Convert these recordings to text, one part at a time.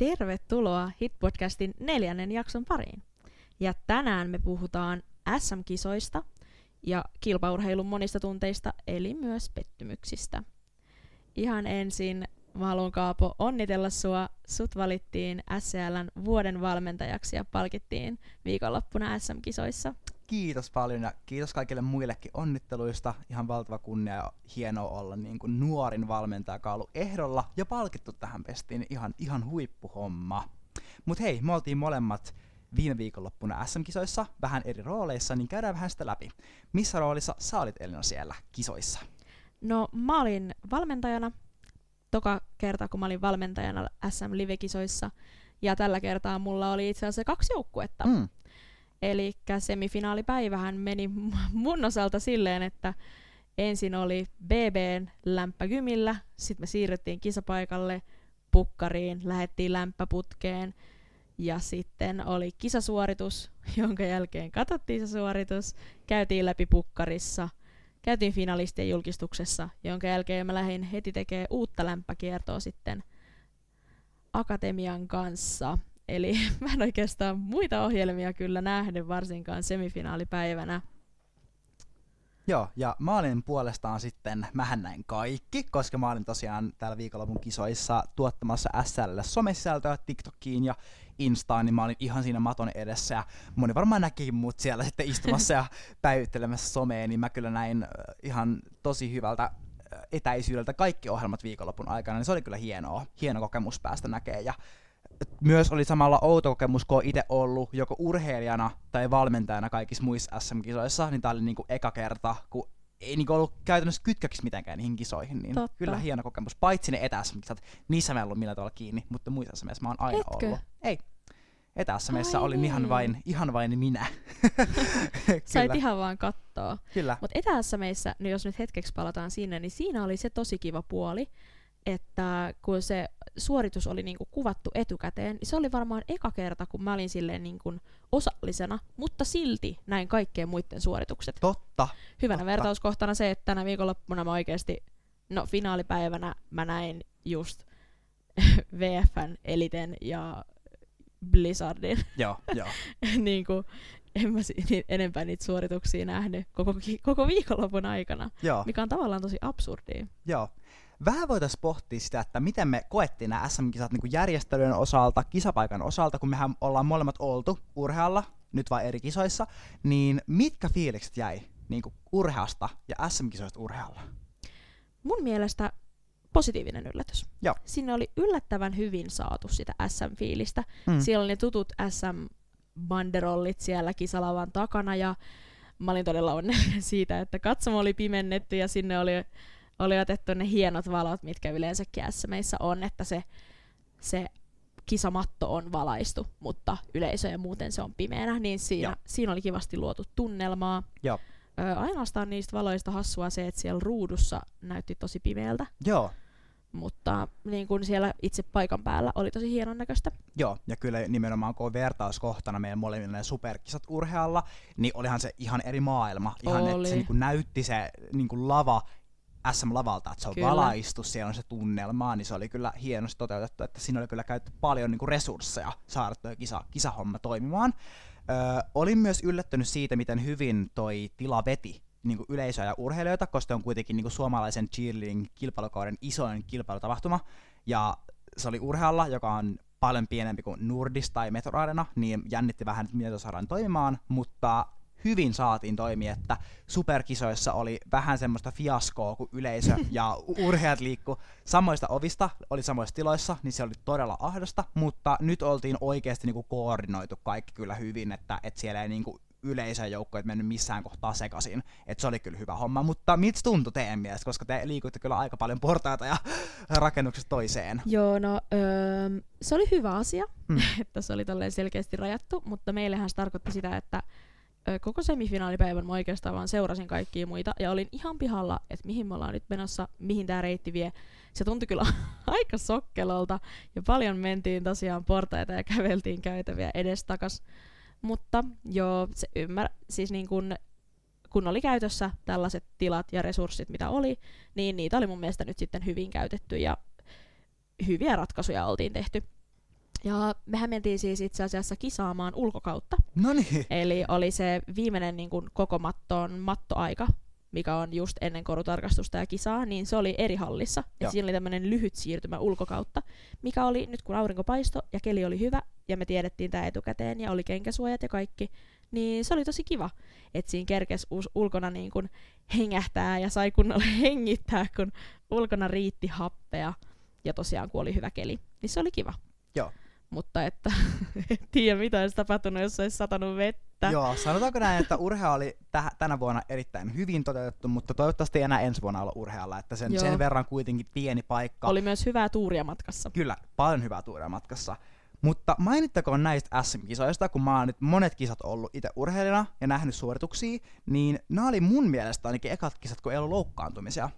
Tervetuloa HIT-podcastin 4. jakson pariin. Ja tänään me puhutaan SM-kisoista ja kilpaurheilun monista tunteista, eli myös pettymyksistä. Ihan ensin mä haluan, Kaapo, onnitella sua. Sut valittiin SCL:n vuoden valmentajaksi ja palkittiin viikonloppuna SM-kisoissa. Kiitos paljon ja kiitos kaikille muillekin onnitteluista. Ihan valtava kunnia ja hienoa olla niin kuin nuorin valmentaja, joka on ollut ehdolla ja palkittu tähän pestiin. Ihan huippuhomma. Mut hei, me oltiin molemmat viime viikonloppuna SM-kisoissa vähän eri rooleissa, niin käydään vähän sitä läpi. Missä roolissa sä olit, Elina, siellä kisoissa? No, mä olin valmentajana. Toka kertaa, kun mä olin valmentajana SM-live-kisoissa, ja tällä kertaa mulla oli itse asiassa 2 joukkuetta. Elikkä semifinaalipäivähän meni mun osalta silleen, että ensin oli BB:n lämpögymillä, sitten me siirryttiin kisapaikalle, pukkariin, lähettiin lämpöputkeen, ja sitten oli kisasuoritus, jonka jälkeen katsottiin se suoritus, käytiin läpi pukkarissa, käytiin finalistien julkistuksessa, jonka jälkeen mä lähdin heti tekemään uutta lämpökiertoa sitten Akatemian kanssa. Eli mä en oikeastaan muita ohjelmia kyllä nähnyt, varsinkaan semifinaalipäivänä. Joo, ja mä olin puolestaan sitten, mähän näin kaikki, koska mä olin tosiaan täällä viikonlopun kisoissa tuottamassa SL:lle somesisältöä TikTokiin ja Instaan, niin mä olin ihan siinä maton edessä ja moni varmaan näkikin mut siellä sitten istumassa ja päivittelemässä somea, niin mä kyllä näin ihan tosi hyvältä etäisyydeltä kaikki ohjelmat viikonlopun aikana, niin se oli kyllä hieno kokemus päästä näkemään. Ja myös oli samalla outo kokemus, kun on itse ollut joko urheilijana tai valmentajana kaikissa muissa SM-kisoissa, niin tää oli niinku eka kerta, kun ei niinku ollut käytännössä kytköksi mitenkään niihin kisoihin, niin totta. Kyllä hieno kokemus. Paitsi ne etä-SM-kisat, niissä mä en ollut millään tavalla kiinni, mutta muissa SM-kisoissa mä oon aina ollut. Ei. Etä-SM-kisoissa olin ihan vain minä. Sait ihan vaan kattoo. Kyllä. Mutta etä-SM-kisoissa, no jos nyt hetkeksi palataan sinne, niin siinä oli se tosi kiva puoli, että kun se suoritus oli niinku kuvattu etukäteen, niin se oli varmaan eka kerta, kun mä olin silleen niinku osallisena, mutta silti näin kaikkien muiden suoritukset. Totta. Hyvänä vertauskohtana se, että tänä viikonloppuna mä oikeesti, no finaalipäivänä mä näin just VF:n, Eliten ja Blizzardin. Joo. Niinku, en mä enempää niitä suorituksia nähnyt koko viikonlopun aikana, joo, mikä on tavallaan tosi absurdia. Joo. Vähän voitaisiin pohtia sitä, että miten me koettiin nämä SM-kisat niin kuin järjestelyjen osalta, kisapaikan osalta, kun mehän ollaan molemmat oltu urhealla, nyt vain eri kisoissa, niin mitkä fiilikset jäi niin kuin urheasta ja SM-kisoista urhealla? Mun mielestä positiivinen yllätys. Joo. Sinne oli yllättävän hyvin saatu sitä SM-fiilistä. Siellä oli ne tutut SM-banderollit siellä kisalavan takana, ja mä olin todella onnellinen siitä, että katsomo oli pimennetty ja sinne oli otettu ne hienot valot, mitkä yleensäkin SM:issä on, että se kisamatto on valaistu, mutta yleisö ja muuten se on pimeänä, niin siinä oli kivasti luotu tunnelmaa. Ainoastaan niistä valoista hassua se, että siellä ruudussa näytti tosi pimeältä. Joo. Mutta niin kun siellä itse paikan päällä oli tosi hienon näköistä. Joo, ja kyllä nimenomaan kun on vertauskohtana meidän molemmille superkisat urhealla, niin olihan se ihan eri maailma. Ihan että se niin kun näytti se niin kun lava SM-lavalta, että se on kyllä valaistu, siellä on se tunnelmaa, niin se oli kyllä hienosti toteutettu, että siinä oli kyllä käytetty paljon niin kuin resursseja saada tuo kisahomma toimimaan. Olin myös yllättynyt siitä, miten hyvin toi tila veti niin kuin yleisöä ja urheilijoita, koska se on kuitenkin niin kuin suomalaisen cheerleading-kilpailukauden isoin kilpailutapahtuma, ja se oli urhealla, joka on paljon pienempi kuin Nurdis tai Metro Arena, niin jännitti vähän, että miten saadaan toimimaan, mutta hyvin saatiin toimia, että superkisoissa oli vähän semmoista fiaskoa, kun yleisö ja urheilijat liikkuu samoista ovista, oli samoissa tiloissa, niin se oli todella ahdasta, mutta nyt oltiin oikeasti niinku koordinoitu kaikki kyllä hyvin, että siellä ei niinku yleisön joukkoja mennyt missään kohtaa sekaisin, että se oli kyllä hyvä homma, mutta miltä tuntui teidän mielestä, koska te liikuitte kyllä aika paljon portaita ja rakennuksesta toiseen? Joo, no se oli hyvä asia, että se oli tolleen selkeästi rajattu, mutta meillähän se tarkoitti sitä, että koko semifinaalipäivän mä oikeastaan vaan seurasin kaikkia muita ja olin ihan pihalla, että mihin me ollaan nyt menossa, mihin tää reitti vie. Se tuntui kyllä aika sokkelolta ja paljon mentiin tosiaan portaita ja käveltiin käytäviä edestakas. Mutta joo, se siis niin kun oli käytössä tällaiset tilat ja resurssit mitä oli, niin niitä oli mun mielestä nyt sitten hyvin käytetty ja hyviä ratkaisuja oltiin tehty. Ja mehän mentiin siis itse asiassa kisaamaan ulkokautta. Noniin. Eli oli se viimeinen niin kuin koko mattoaika, mikä on just ennen korutarkastusta ja kisaa, niin se oli eri hallissa. Ja siinä oli tämmöinen lyhyt siirtymä ulkokautta, mikä oli nyt kun aurinko paistoi ja keli oli hyvä, ja me tiedettiin tää etukäteen, ja oli kenkäsuojat ja kaikki, niin se oli tosi kiva, että siinä kerkesi ulkona niin kun hengähtää ja sai kunnolla hengittää, kun ulkona riitti happea, ja tosiaan kun oli hyvä keli, niin se oli kiva. Joo. Mutta että en tiedä mitä olisi tapahtunut, jos olisi satanut vettä. Joo, sanotaanko näin, että urhea oli tänä vuonna erittäin hyvin toteutettu, mutta toivottavasti ei enää ensi vuonna olla urhealla, että sen verran kuitenkin pieni paikka. Oli myös hyvää tuuria matkassa. Kyllä, paljon hyvää tuuria matkassa. Mutta mainittakoon näistä SM-kisoista, kun mä oon nyt monet kisat ollut itse urheilijana ja nähnyt suorituksia, niin nämä oli mun mielestä ainakin ekat kisat, kun ei ollut loukkaantumisia.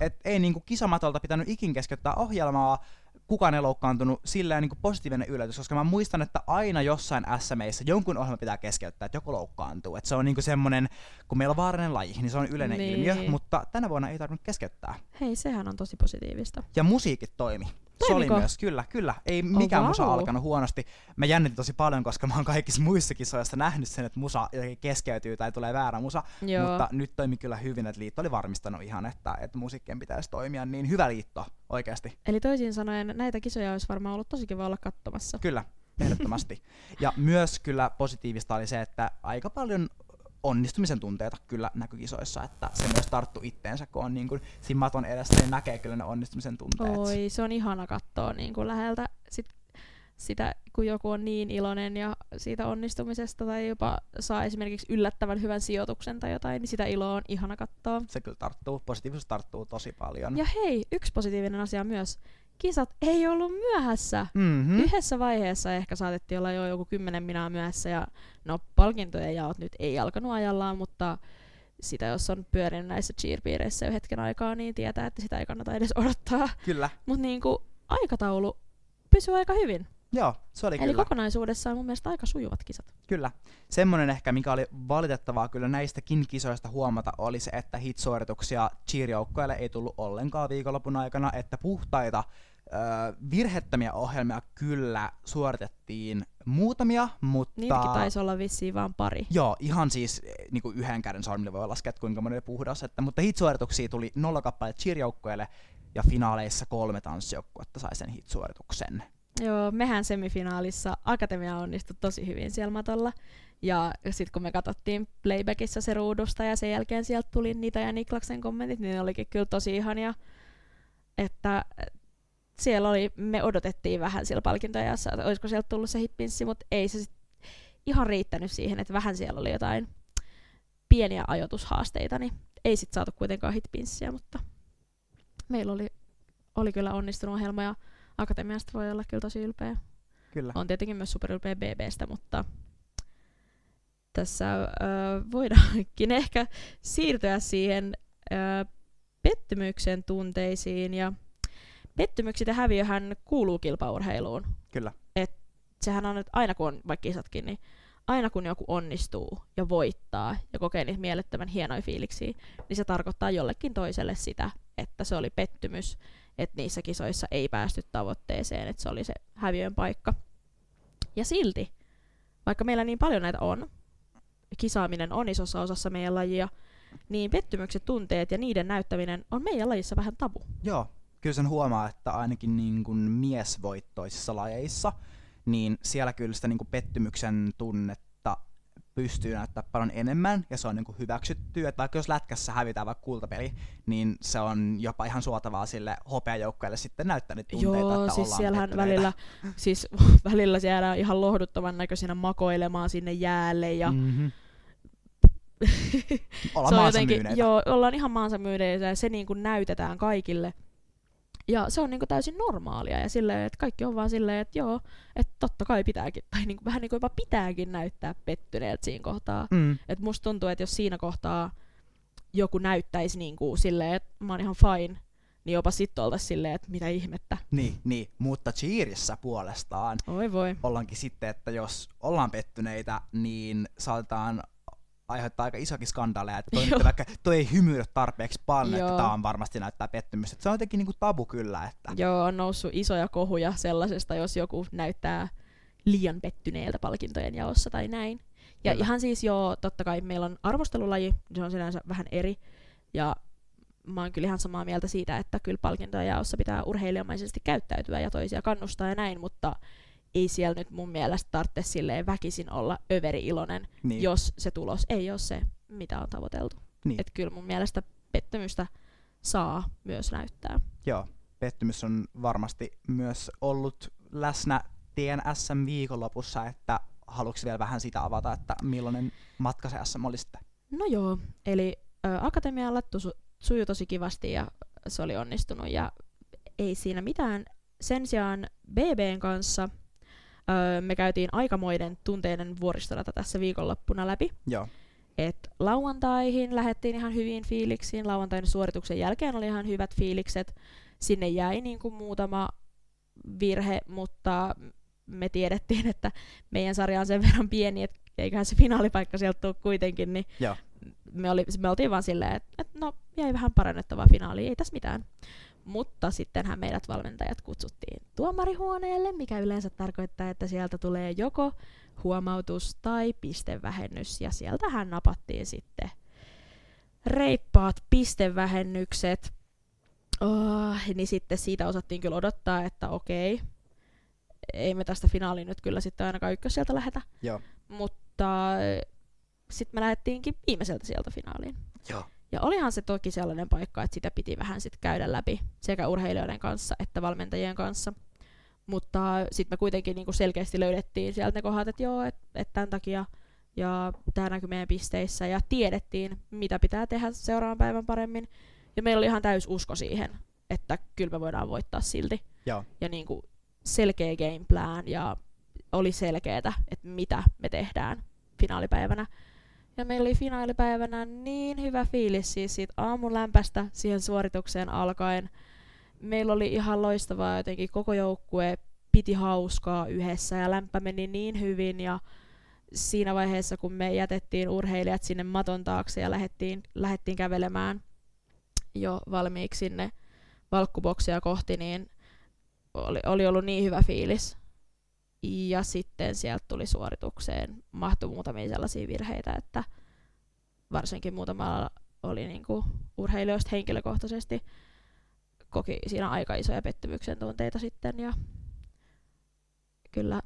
Et ei niinku kisamatolta pitänyt ikin keskeyttää ohjelmaa, kukaan ei loukkaantunut, sillä ei niinku positiivinen yllätys, koska mä muistan, että aina jossain SM:issä jonkun ohjelma pitää keskeyttää, että joku loukkaantuu. Et se on niinku semmonen, kun meillä on vaarallinen laji, niin se on yleinen ilmiö, mutta tänä vuonna ei tarvinnut keskeyttää. Hei, sehän on tosi positiivista. Ja musiikit toimi. Se oli myös, kyllä. Ei mikään musa alkanut huonosti. Mä jännitin tosi paljon, koska mä oon kaikissa muissa kisoissa nähnyt sen, että musa keskeytyy tai tulee väärä musa. Joo. Mutta nyt toimi kyllä hyvin, että liitto oli varmistanut ihan, että musiikkien pitäisi toimia. Niin hyvä liitto, oikeasti. Eli toisin sanoen näitä kisoja olisi varmaan ollut tosi kiva olla katsomassa. Kyllä, ehdottomasti. Ja myös kyllä positiivista oli se, että aika paljon onnistumisen tunteita kyllä näkykisoissa, että se myös tarttuu itteensä, kun on niin kuin siinä maton edessä, niin näkee kyllä ne onnistumisen tunteet. Oi, se on ihana katsoa niin kuin läheltä sitä, kun joku on niin iloinen ja siitä onnistumisesta tai jopa saa esimerkiksi yllättävän hyvän sijoituksen tai jotain, niin sitä iloa on ihana katsoa. Se kyllä tarttuu, positiivisuus tarttuu tosi paljon. Ja hei, yksi positiivinen asia myös. Kisat ei ollut myöhässä. Mm-hmm. Yhdessä vaiheessa ehkä saatettiin olla jo joku 10 minuuttia myöhässä. Ja no, palkintojen jaot nyt ei alkanut ajallaan, mutta sitä jos on pyörinyt näissä cheerpiireissä jo hetken aikaa, niin tietää, että sitä ei kannata edes odottaa. Kyllä. Mutta niinku, aikataulu pysyy aika hyvin. Joo, se oli. Eli kyllä. Eli kokonaisuudessaan mun mielestä aika sujuvat kisat. Kyllä. Semmoinen ehkä, mikä oli valitettavaa kyllä näistäkin kisoista huomata, oli se, että hit-suorituksia cheer-joukkoille ei tullut ollenkaan viikonlopun aikana, että puhtaita virhettömiä ohjelmia kyllä suoritettiin muutamia, mutta niitäkin taisi olla vissiin vaan pari. Joo, ihan siis niinku yhden käden sormilla voi laskea, kuinka moni oli puhdas, mutta hit-suorituksia tuli 0 kappale cheer-joukkoille ja finaaleissa 3 tanssijoukkuetta sai sen hit-suorituksen. Joo, mehän semifinaalissa Akatemia onnistui tosi hyvin siellä matolla. Ja sit kun me katsottiin playbackissa se ruudusta ja sen jälkeen sieltä tuli Nita ja Niklaksen kommentit, niin ne olikin kyllä tosi ihania. Että siellä oli, me odotettiin vähän siellä palkintojassa, että olisiko sieltä tullut se hippinssi, mutta ei se sit ihan riittänyt siihen, että vähän siellä oli jotain pieniä ajoitushaasteita, niin ei sit saatu kuitenkaan hitpinssiä, mutta meillä oli kyllä onnistunut ohjelma ja Akatemiasta voi olla kyllä tosi ylpeä. Kyllä. On tietenkin myös superylpeä BBstä, mutta tässä voidaankin ehkä siirtyä siihen pettymyksen tunteisiin. Ja pettymykset ja häviöhän kuuluu kilpaurheiluun. Kyllä. Et sehän on, että aina kun on vaikka kisatkin, niin aina kun joku onnistuu ja voittaa ja kokee niitä mielettömän hienoja fiiliksiä, niin se tarkoittaa jollekin toiselle sitä, että se oli pettymys, että niissä kisoissa ei päästy tavoitteeseen, että se oli se häviön paikka. Ja silti, vaikka meillä niin paljon näitä on, kisaaminen on isossa osassa meidän lajia, niin pettymykset, tunteet ja niiden näyttäminen on meidän lajissa vähän tabu. Joo, kyllä sen huomaa, että ainakin niin kuin miesvoittoisissa lajeissa, niin siellä kyllä sitä niin kuin pettymyksen tunnetta pystyy näyttämään paljon enemmän, ja se on niin kuin hyväksyttyä, että vaikka jos lätkässä hävitään vaikka kultapeli, niin se on jopa ihan suotavaa sille hopeajoukkueelle sitten näyttää niitä tunteita, joo, että siis ollaan välillä, siis välillä siellä ihan lohduttavan näköisinä makoilemaan sinne jäälle, ja ollaan maansa myyneitä. Joo, ollaan ihan maansa myyneitä, ja se niin kuin näytetään kaikille. Ja se on niinku täysin normaalia ja silleen, että kaikki on vaan silleen, että joo, että totta kai pitääkin, tai niinku, vähän niinku jopa pitääkin näyttää pettyneeltä siinä kohtaa. Että musta tuntuu, että jos siinä kohtaa joku näyttäisi niinku silleen, että mä oon ihan fine, niin jopa sitten oltais silleen, että mitä ihmettä. Niin, mutta cheerissä puolestaan ollaankin sitten, että jos ollaan pettyneitä, niin saatetaan aiheuttaa aika isokin skandaaleja, että toi, nyt, vaikka, toi ei hymyilä tarpeeksi paljon, että tää on varmasti näyttää pettymystä. Se on jotenkin niinku tabu kyllä. Että. Joo, on noussut isoja kohuja sellaisesta, jos joku näyttää liian pettyneeltä palkintojen jaossa tai näin. Ja kyllä. Ihan siis joo, totta kai meillä on arvostelulaji, se on sinänsä vähän eri. Ja mä oon kyllä ihan samaa mieltä siitä, että kyllä palkintojen jaossa pitää urheilijamaisesti käyttäytyä ja toisia kannustaa ja näin, mutta ei siellä nyt mun mielestä tarvitse silleen väkisin olla överi-iloinen, niin. Jos se tulos ei ole se, mitä on tavoiteltu. Niin. Että kyllä mun mielestä pettymystä saa myös näyttää. Joo, pettymys on varmasti myös ollut läsnä teidän SM-viikonlopussa, että haluatko vielä vähän sitä avata, että millainen matka se SM oli sitten? No joo, eli Akatemia lattu sujui tosi kivasti ja se oli onnistunut ja ei siinä mitään. Sen sijaan BBn kanssa me käytiin aikamoiden tunteiden vuoristorata tässä viikonloppuna läpi. Joo. Et lauantaihin lähdettiin ihan hyviin fiiliksiin. Lauantain suorituksen jälkeen oli ihan hyvät fiilikset. Sinne jäi niinku muutama virhe, mutta me tiedettiin, että meidän sarja on sen verran pieni, että eiköhän se finaalipaikka sieltä tule kuitenkin. Niin me oltiin vaan silleen, että no jäi vähän parannettavaa finaaliin, ei tässä mitään. Mutta sittenhän meidät valmentajat kutsuttiin tuomarihuoneelle, mikä yleensä tarkoittaa, että sieltä tulee joko huomautus tai pistevähennys. Ja sieltähän napattiin sitten reippaat pistevähennykset. Niin sitten siitä osattiin kyllä odottaa, että okei, ei me tästä finaaliin nyt kyllä sitten ainakaan ykkös sieltä lähetä. Joo. Mutta sitten me lähdettiinkin viimeiseltä sieltä finaaliin. Joo. Ja olihan se toki sellainen paikka, että sitä piti vähän sit käydä läpi sekä urheilijoiden kanssa että valmentajien kanssa. Mutta sitten me kuitenkin niinku selkeästi löydettiin sieltä ne kohdat, että joo, että tämän takia ja tämä näkyy meidän pisteissä. Ja tiedettiin, mitä pitää tehdä seuraavan päivän paremmin. Ja meillä oli ihan täys usko siihen, että kyllä me voidaan voittaa silti. Joo. Ja niinku selkeä game plan ja oli selkeätä, että mitä me tehdään finaalipäivänä. Ja meillä oli finaalipäivänä niin hyvä fiilis siis siitä aamun lämpästä siihen suoritukseen alkaen. Meillä oli ihan loistavaa jotenkin, koko joukkue piti hauskaa yhdessä ja lämpä meni niin hyvin. Ja siinä vaiheessa, kun me jätettiin urheilijat sinne maton taakse ja lähdettiin kävelemään jo valmiiksi sinne valkkuboksia kohti, niin oli ollut niin hyvä fiilis. Ja sitten sieltä tuli suoritukseen, mahtui muutamia sellaisia virheitä, että varsinkin muutamalla oli niinku urheilijoista henkilökohtaisesti koki siinä aika isoja pettymyksen tunteita sitten. Ja kyllä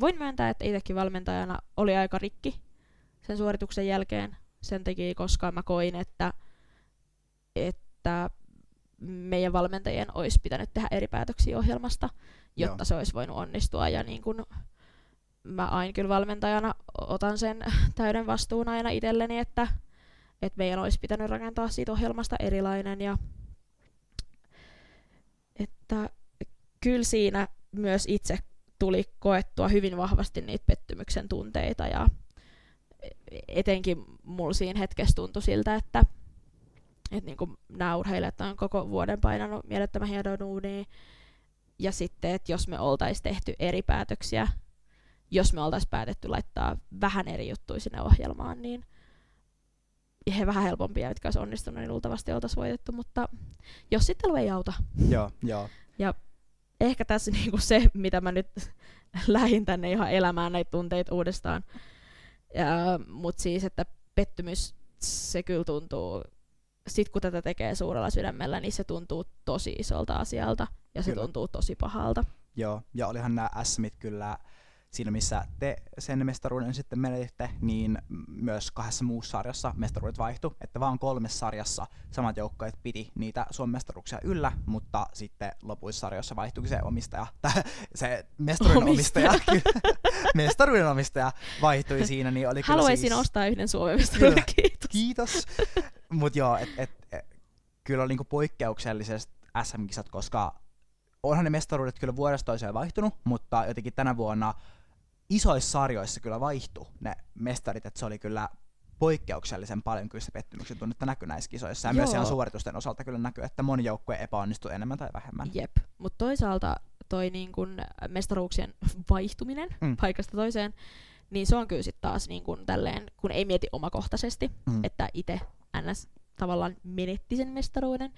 voin myöntää, että itsekin valmentajana oli aika rikki sen suorituksen jälkeen. Sen takia, koska mä koin, että meidän valmentajien olisi pitänyt tehdä eri päätöksiä ohjelmasta, jotta se olisi voinut onnistua. Ja niin kun mä aina kyllä valmentajana otan sen täyden vastuun aina itselleni, että meidän olisi pitänyt rakentaa siitä ohjelmasta erilainen. Ja että kyllä siinä myös itse tuli koettua hyvin vahvasti niitä pettymyksen tunteita. Ja etenkin mulla siinä hetkessä tuntui siltä, että niin nämä urheilijat on koko vuoden painanut mielettömän hiedon uunia. Ja sitten, että jos me oltaisiin tehty eri päätöksiä, jos me oltaisiin päätetty laittaa vähän eri juttuja sinne ohjelmaan, niin he vähän helpompia, jotka olisi onnistunut, niin luultavasti oltaisiin voitettu, mutta jos sitten ei auta. Joo. Ja ehkä tässä niinku se, mitä mä nyt lähdin tänne ihan elämään näitä tunteita uudestaan. Mutta siis, että pettymys, se kyllä tuntuu. Sitten kun tätä tekee suurella sydämellä, niin se tuntuu tosi isolta asialta ja se tuntuu tosi pahalta. Joo, ja olihan nämä SMit kyllä siinä, missä te sen mestaruuden sitten menetitte, niin myös 2 muussa sarjassa mestaruudet vaihtui, että vaan 3 sarjassa samat joukkueet piti niitä Suomen mestaruuksia yllä, mutta sitten lopuissa sarjoissa vaihtuikin se omistaja, se mestaruuden omistaja. Mestaruuden omistaja vaihtui siinä, niin oli kyllä haluaisin siis ostaa yhden Suomen mestaruuden, kiitos. Mut joo, kyllä oli niinku poikkeukselliset SM-kisat, koska onhan ne mestaruudet kyllä vuodesta toiseen vaihtunut, mutta jotenkin tänä vuonna isoissa sarjoissa kyllä vaihtui ne mestarit, että se oli kyllä poikkeuksellisen paljon kyllä se pettymyksen tunnetta näkyi näissä kisoissa. Ja myös ihan suoritusten osalta kyllä näkyy, että moni joukkue epäonnistui enemmän tai vähemmän. Jep, mutta toisaalta toi niin kun mestaruuksien vaihtuminen paikasta toiseen, niin se on kyllä sitten taas niin kun tälleen, kun ei mieti omakohtaisesti, että itse NS tavallaan menetti sen mestaruuden,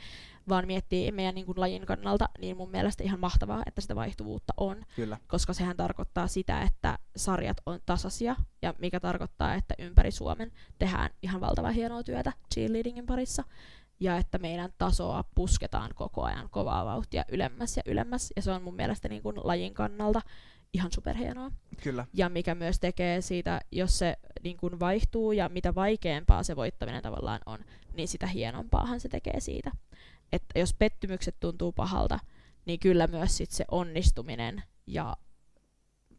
vaan miettii meidän niin kun lajin kannalta, niin mun mielestä ihan mahtavaa, että sitä vaihtuvuutta on. Kyllä. Koska sehän tarkoittaa sitä, että sarjat on tasaisia, ja mikä tarkoittaa, että ympäri Suomen tehdään ihan valtavan hienoa työtä cheerleadingin parissa, ja että meidän tasoa pusketaan koko ajan kovaa vauhtia ylemmäs ja ylemmäs, ja se on mun mielestä niin kun lajin kannalta ihan superhienoa. Kyllä. Ja mikä myös tekee siitä, jos se niin kun vaihtuu ja mitä vaikeampaa se voittaminen tavallaan on, niin sitä hienompaahan se tekee siitä. Että jos pettymykset tuntuu pahalta, niin kyllä myös sit se onnistuminen ja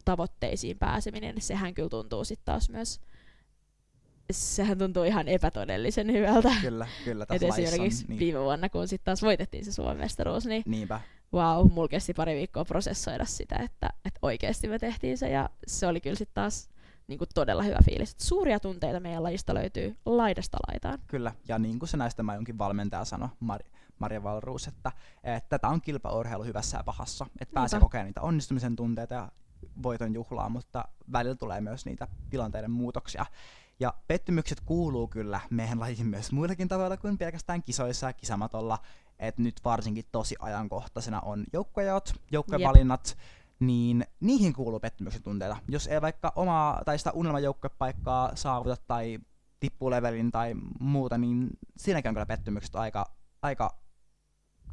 tavoitteisiin pääseminen, sehän kyllä tuntuu sitten taas myös, sehän tuntuu ihan epätodellisen hyvältä. Kyllä, kyllä. Että esimerkiksi niin viime vuonna, kun sitten taas voitettiin se Suomen mestaruus, niin niinpä. Vau, mulla kesti pari viikkoa prosessoida sitä, että oikeasti me tehtiin se, ja se oli kyllä sitten taas niin kuin todella hyvä fiilis. Et suuria tunteita meidän lajista löytyy laidasta laitaan. Kyllä, ja niin kuin se näistä mä jonkin valmentaja sanoi, Maria Valroos, että tätä on kilpaurheilu hyvässä ja pahassa. Että pääsee kokemaan niitä onnistumisen tunteita ja voiton juhlaa, mutta välillä tulee myös niitä tilanteiden muutoksia. Ja pettymykset kuuluu kyllä meidän lajiin myös muillakin tavoilla kuin pelkästään kisoissa ja kisamatolla. Että nyt varsinkin tosi ajankohtaisena on joukkuejaot, joukkuevalinnat, niin niihin kuuluu pettymyksen tunteita. Jos ei vaikka omaa tai sitä unelmajoukkuepaikkaa saavuta tai tippuu levelin tai muuta, niin siinäkin on kyllä pettymykset aika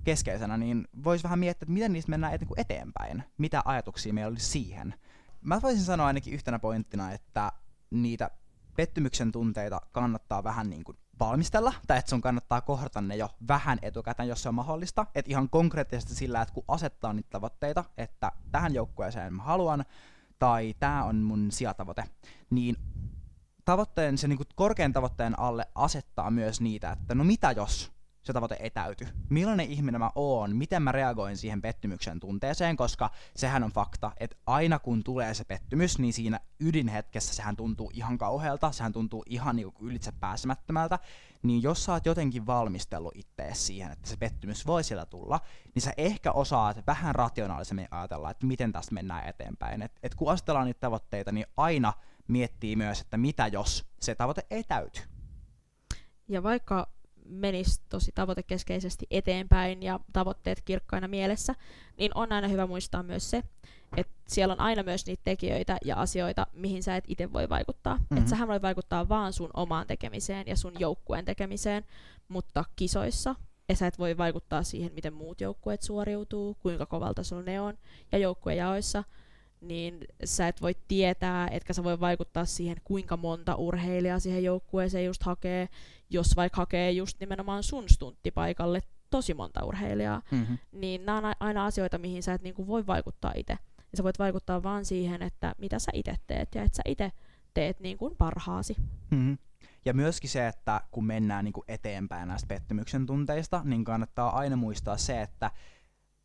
keskeisenä. Niin voisi vähän miettiä, että miten niistä mennään eteenpäin, mitä ajatuksia meillä olisi siihen. Mä voisin sanoa ainakin yhtenä pointtina, että niitä pettymyksen tunteita kannattaa vähän niin kuin valmistella, tai että sun kannattaa kohdata ne jo vähän etukäteen, jos se on mahdollista. Että ihan konkreettisesti sillä, että kun asettaa niitä tavoitteita, että tähän joukkueeseen mä haluan, tai tää on mun sijatavoite, niin tavoitteen, se niin kuin korkean tavoitteen alle asettaa myös niitä, että no mitä jos se tavoite ei täyty? Millainen ihminen mä oon? Miten mä reagoin siihen pettymyksen tunteeseen? Koska sehän on fakta, että aina kun tulee se pettymys, niin siinä ydinhetkessä sehän tuntuu ihan kauhealta, sehän tuntuu ihan niin kuin ylitse pääsemättömältä. Niin jos sä oot jotenkin valmistellut ittees siihen, että se pettymys voi sieltä tulla, niin sä ehkä osaat vähän rationaalisemmin ajatella, että miten tästä mennään eteenpäin. Et kun asetellaan niitä tavoitteita, niin aina miettii myös, että mitä jos se tavoite ei täyty. Ja vaikka menisi tosi tavoitekeskeisesti eteenpäin ja tavoitteet kirkkaina mielessä, niin on aina hyvä muistaa myös se, että siellä on aina myös niitä tekijöitä ja asioita, mihin sä et itse voi vaikuttaa. Mm-hmm. Että sähän voi vaikuttaa vaan sun omaan tekemiseen ja sun joukkueen tekemiseen, mutta kisoissa sä et voi vaikuttaa siihen, miten muut joukkueet suoriutuu, kuinka kovalta sulla ne on, ja joukkuejaoissa niin sä et voi tietää, etkä sä voi vaikuttaa siihen, kuinka monta urheilijaa siihen joukkueeseen just hakee, jos vaikka hakee just nimenomaan sun stunttipaikalle tosi monta urheilijaa, niin nämä on aina asioita, mihin sä et niinku voi vaikuttaa itse. Ja sä voit vaikuttaa vaan siihen, että mitä sä itse teet, ja että sä itse teet niinku parhaasi. Mm-hmm. Ja myöskin se, että kun mennään niinku eteenpäin näistä pettymyksen tunteista, niin kannattaa aina muistaa se, että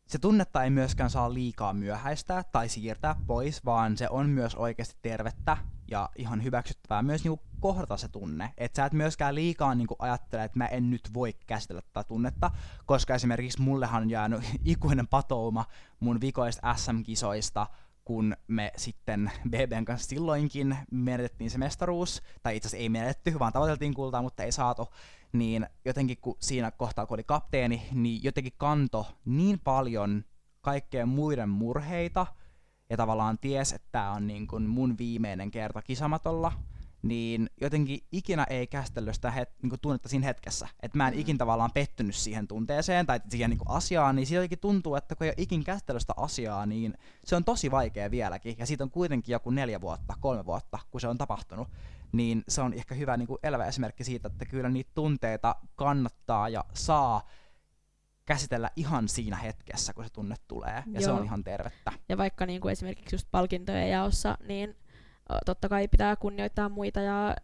se tunnetta ei myöskään saa liikaa myöhäistää tai siirtää pois, vaan se on myös oikeasti tervettä ja ihan hyväksyttävää myös niinku kohdata se tunne. Että sä et myöskään liikaa niinku ajattele, että mä en nyt voi käsitellä tätä tunnetta, koska esimerkiksi mullehan on jäänyt ikuinen patouma mun vikoista SM-kisoista, kun me sitten BBn kanssa silloinkin menetettiin se mestaruus, tai itse asiassa ei menetetty, vaan tavoiteltiin kultaa, mutta ei saatu, niin jotenkin kun siinä kohtaa, kun oli kapteeni, niin jotenkin kanto niin paljon kaikkea muiden murheita, ja tavallaan ties, että tämä on niin kuin mun viimeinen kerta kisamatolla, niin jotenkin ikinä ei käsitellyt sitä niin kuin tunnetta siinä hetkessä. Että mä en ikin tavallaan pettynyt siihen tunteeseen tai siihen niin kuin asiaan, niin siitä jotenkin tuntuu, että kun ei ole ikin käsitellyt sitä asiaa, niin se on tosi vaikea vieläkin. Ja siitä on kuitenkin joku 4 vuotta, 3 vuotta, kun se on tapahtunut. Niin se on ehkä hyvä niin kuin elävä esimerkki siitä, että kyllä niitä tunteita kannattaa ja saa käsitellä ihan siinä hetkessä, kun se tunne tulee. Ja se on ihan tervettä. Ja vaikka niin kuin esimerkiksi just palkintojen jaossa, niin totta kai pitää kunnioittaa muita ja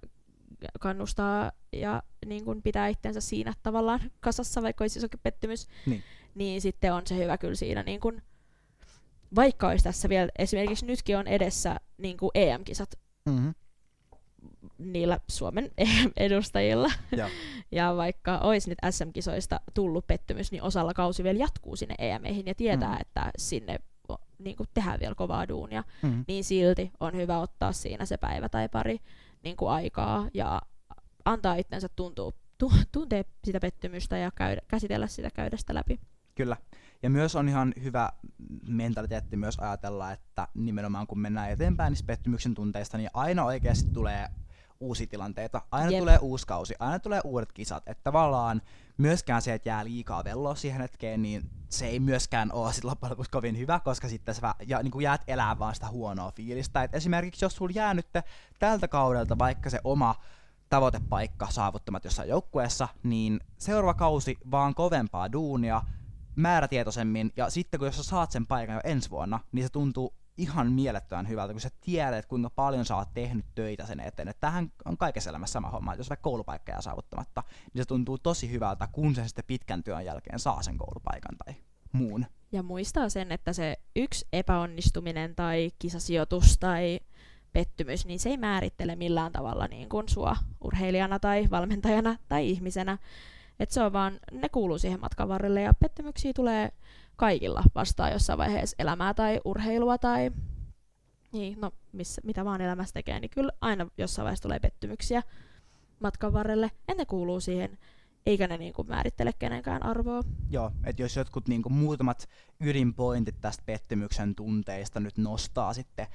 kannustaa ja niin kun pitää itseänsä siinä tavallaan kasassa, vaikka olisi isokin pettymys, niin sitten on se hyvä kyllä siinä, niin kun, vaikka olisi tässä vielä, esimerkiksi nytkin on edessä niin kun EM-kisat niillä Suomen EM-edustajilla, ja vaikka olisi nyt SM-kisoista tullut pettymys, niin osalla kausi vielä jatkuu sinne EM-eihin ja tietää, että sinne niin kuin tehdään vielä kovaa duunia, niin silti on hyvä ottaa siinä se päivä tai pari niin kuin aikaa ja antaa itsensä tuntea sitä pettymystä ja käsitellä sitä, käydä sitä läpi. Kyllä. Ja myös on ihan hyvä mentaliteetti myös ajatella, että nimenomaan kun mennään eteenpäin niistä pettymyksen tunteista, niin aina oikeasti tulee uusia tilanteita, aina tulee uusi kausi, aina tulee uudet kisat. Että tavallaan myöskään se, että jää liikaa velloa siihen hetkeen, niin se ei myöskään ole sit loppujen lopuksi kovin hyvä, koska sitten sä niin jäät elää vaan sitä huonoa fiilistä. Et esimerkiksi jos sulla jää nyt tältä kaudelta vaikka se oma tavoitepaikka saavuttamat jossain joukkueessa, niin seuraava kausi vaan kovempaa duunia, määrätietoisemmin, ja sitten kun jos sä saat sen paikan jo ensi vuonna, niin se tuntuu ihan mielettömän hyvältä, kun sä tiedät, kuinka paljon sä oot tehnyt töitä sen eteen. Et tämähän on kaikessa elämässä sama homma, että jos vaikka koulupaikka jää saavuttamatta, niin se tuntuu tosi hyvältä, kun sen sitten pitkän työn jälkeen saa sen koulupaikan tai muun. Ja muistaa sen, että se yksi epäonnistuminen tai kisasijoitus tai pettymys, niin se ei määrittele millään tavalla niin kuin sua urheilijana tai valmentajana tai ihmisenä. Et se on vaan, ne kuuluu siihen matkan varrelle ja pettymyksiä tulee kaikilla vastaan jossain vaiheessa elämää tai urheilua tai niin, no, mitä vaan elämässä tekee, niin kyllä aina jossain vaiheessa tulee pettymyksiä matkan varrelle, ja ne kuuluu siihen, eikä ne niinku määrittele kenenkään arvoa. Joo, että jos jotkut niinku muutamat ydinpointit tästä pettymyksen tunteista nyt nostaa sitten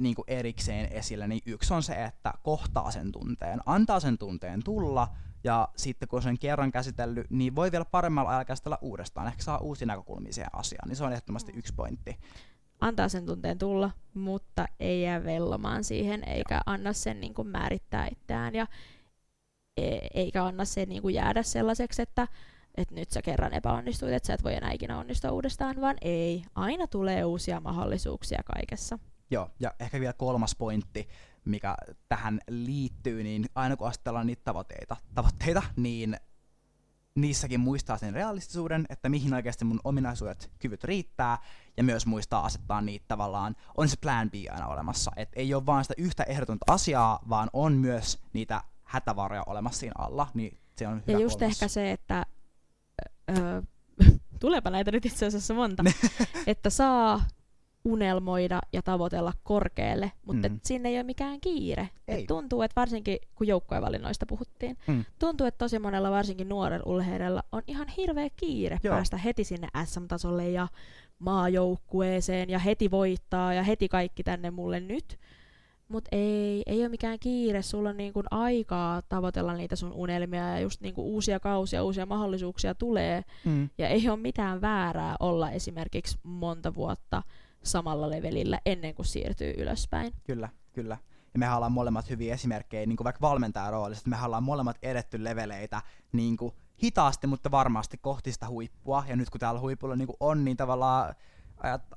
niinku erikseen esille, niin yksi on se, että kohtaa sen tunteen, antaa sen tunteen tulla, ja sitten kun sen kerran käsitellyt, niin voi vielä paremmalla ajalla käsitellä uudestaan. Ehkä saa uusia näkökulmia siihen asiaan, niin se on ehdottomasti yksi pointti. Antaa sen tunteen tulla, mutta ei jää vellomaan siihen, eikä anna sen niin kuin määrittää itseään, ja eikä anna sen niin kuin jäädä sellaiseksi, että nyt sä kerran epäonnistuit, että sä et voi enää ikinä onnistua uudestaan, vaan ei. Aina tulee uusia mahdollisuuksia kaikessa. Joo, ja ehkä vielä kolmas pointti, mikä tähän liittyy, niin aina kun astellaan niitä tavoitteita, niin niissäkin muistaa sen realistisuuden, että mihin oikeasti mun ominaisuudet, kyvyt riittää, ja myös muistaa asettaa niitä tavallaan, on se plan B aina olemassa, et ei ole vaan sitä yhtä ehdotonta asiaa, vaan on myös niitä hätävaroja olemassa siinä alla, niin se on hyvä kolmas. Ja just ehkä se, että tuleepa näitä nyt itse asiassa monta, että saa unelmoida ja tavoitella korkealle, mutta sinne ei ole mikään kiire. Et tuntuu, että varsinkin kun joukkuevalinnoista puhuttiin, tuntuu, että tosi monella varsinkin nuorella urheilijalla on ihan hirveä kiire päästä heti sinne SM-tasolle ja maajoukkueeseen ja heti voittaa ja heti kaikki tänne mulle nyt. Mutta ei ole mikään kiire, sulla on niinku aikaa tavoitella niitä sun unelmia ja just niinku uusia kausia, uusia mahdollisuuksia tulee ja ei ole mitään väärää olla esimerkiksi monta vuotta samalla levelillä ennen kuin siirtyy ylöspäin. Kyllä, kyllä. Ja mehän ollaan molemmat hyviä esimerkkejä, niin kuin vaikka valmentajaroolissa, että mehän ollaan molemmat edetty leveleitä niin kuin hitaasti, mutta varmasti kohti sitä huippua. Ja nyt kun täällä huipulla niin kuin on, niin tavallaan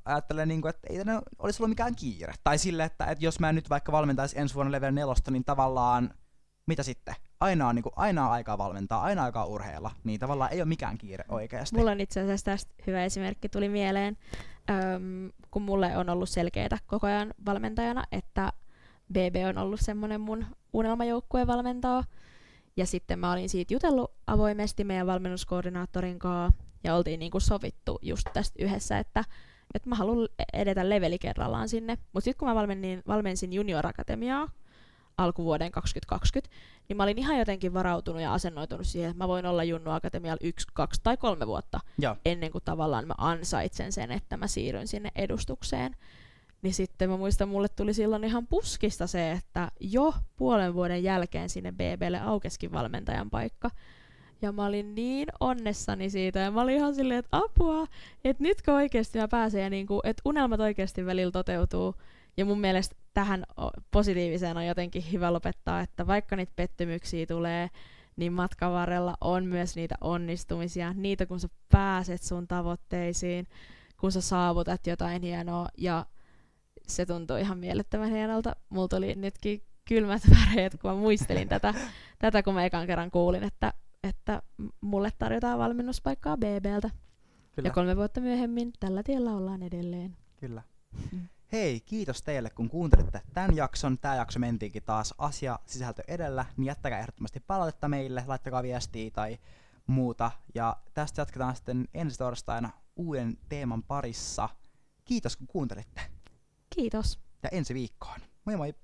ajattelee, niin kuin, että ei tänne olisi ollut mikään kiire. Tai sille, että jos mä nyt vaikka valmentaisin ensi vuonna level 4, niin tavallaan mitä sitten? Aina on, niin kuin, aina on aikaa valmentaa, aina aikaa urheilla, niin tavallaan ei ole mikään kiire oikeasti. Mulla on itse asiassa tästä hyvä esimerkki tuli mieleen, kun mulle on ollut selkeää koko ajan valmentajana, että BB on ollut semmoinen mun unelmajoukkue valmentaa. Ja sitten mä olin siitä jutellut avoimesti meidän valmennuskoordinaattorin kanssa, ja oltiin niin kuin sovittu just tästä yhdessä, että mä haluan edetä leveli kerrallaan sinne. Mutta sitten kun mä valmensin Junior Akatemiaa, alkuvuoden 2020, niin mä olin ihan jotenkin varautunut ja asennoitunut siihen, että mä voin olla Junnu Akatemialla 1, 2 tai 3 vuotta, ennen kuin tavallaan mä ansaitsen sen, että mä siirryn sinne edustukseen. Niin sitten mä muistan, mulle tuli silloin ihan puskista se, että jo puolen vuoden jälkeen sinne BBlle aukeskin valmentajan paikka. Ja mä olin niin onnessani siitä, ja mä olin ihan silleen, että apua, että nytkö oikeasti mä pääsen, ja niinku, että unelmat oikeasti välillä toteutuu. Ja mun mielestä tähän positiiviseen on jotenkin hyvä lopettaa, että vaikka niitä pettymyksiä tulee, niin matkan varrella on myös niitä onnistumisia. Niitä, kun sä pääset sun tavoitteisiin, kun sä saavutat jotain hienoa, ja se tuntuu ihan mielettömän hienolta. Mulla tuli nytkin kylmät väreet, kun mä muistelin tätä, kun mä ekan kerran kuulin, että mulle tarjotaan valmennuspaikkaa BBltä. Kyllä. Ja 3 vuotta myöhemmin tällä tiellä ollaan edelleen. Kyllä. Hei, kiitos teille kun kuuntelitte tämän jakson. Tämä jakso mentiinkin taas asia sisältö edellä, niin jättäkää ehdottomasti palautetta meille, laittakaa viestiä tai muuta. Ja tästä jatketaan sitten ensi torstaina uuden teeman parissa. Kiitos kun kuuntelitte. Kiitos. Ja ensi viikkoon. Moi moi.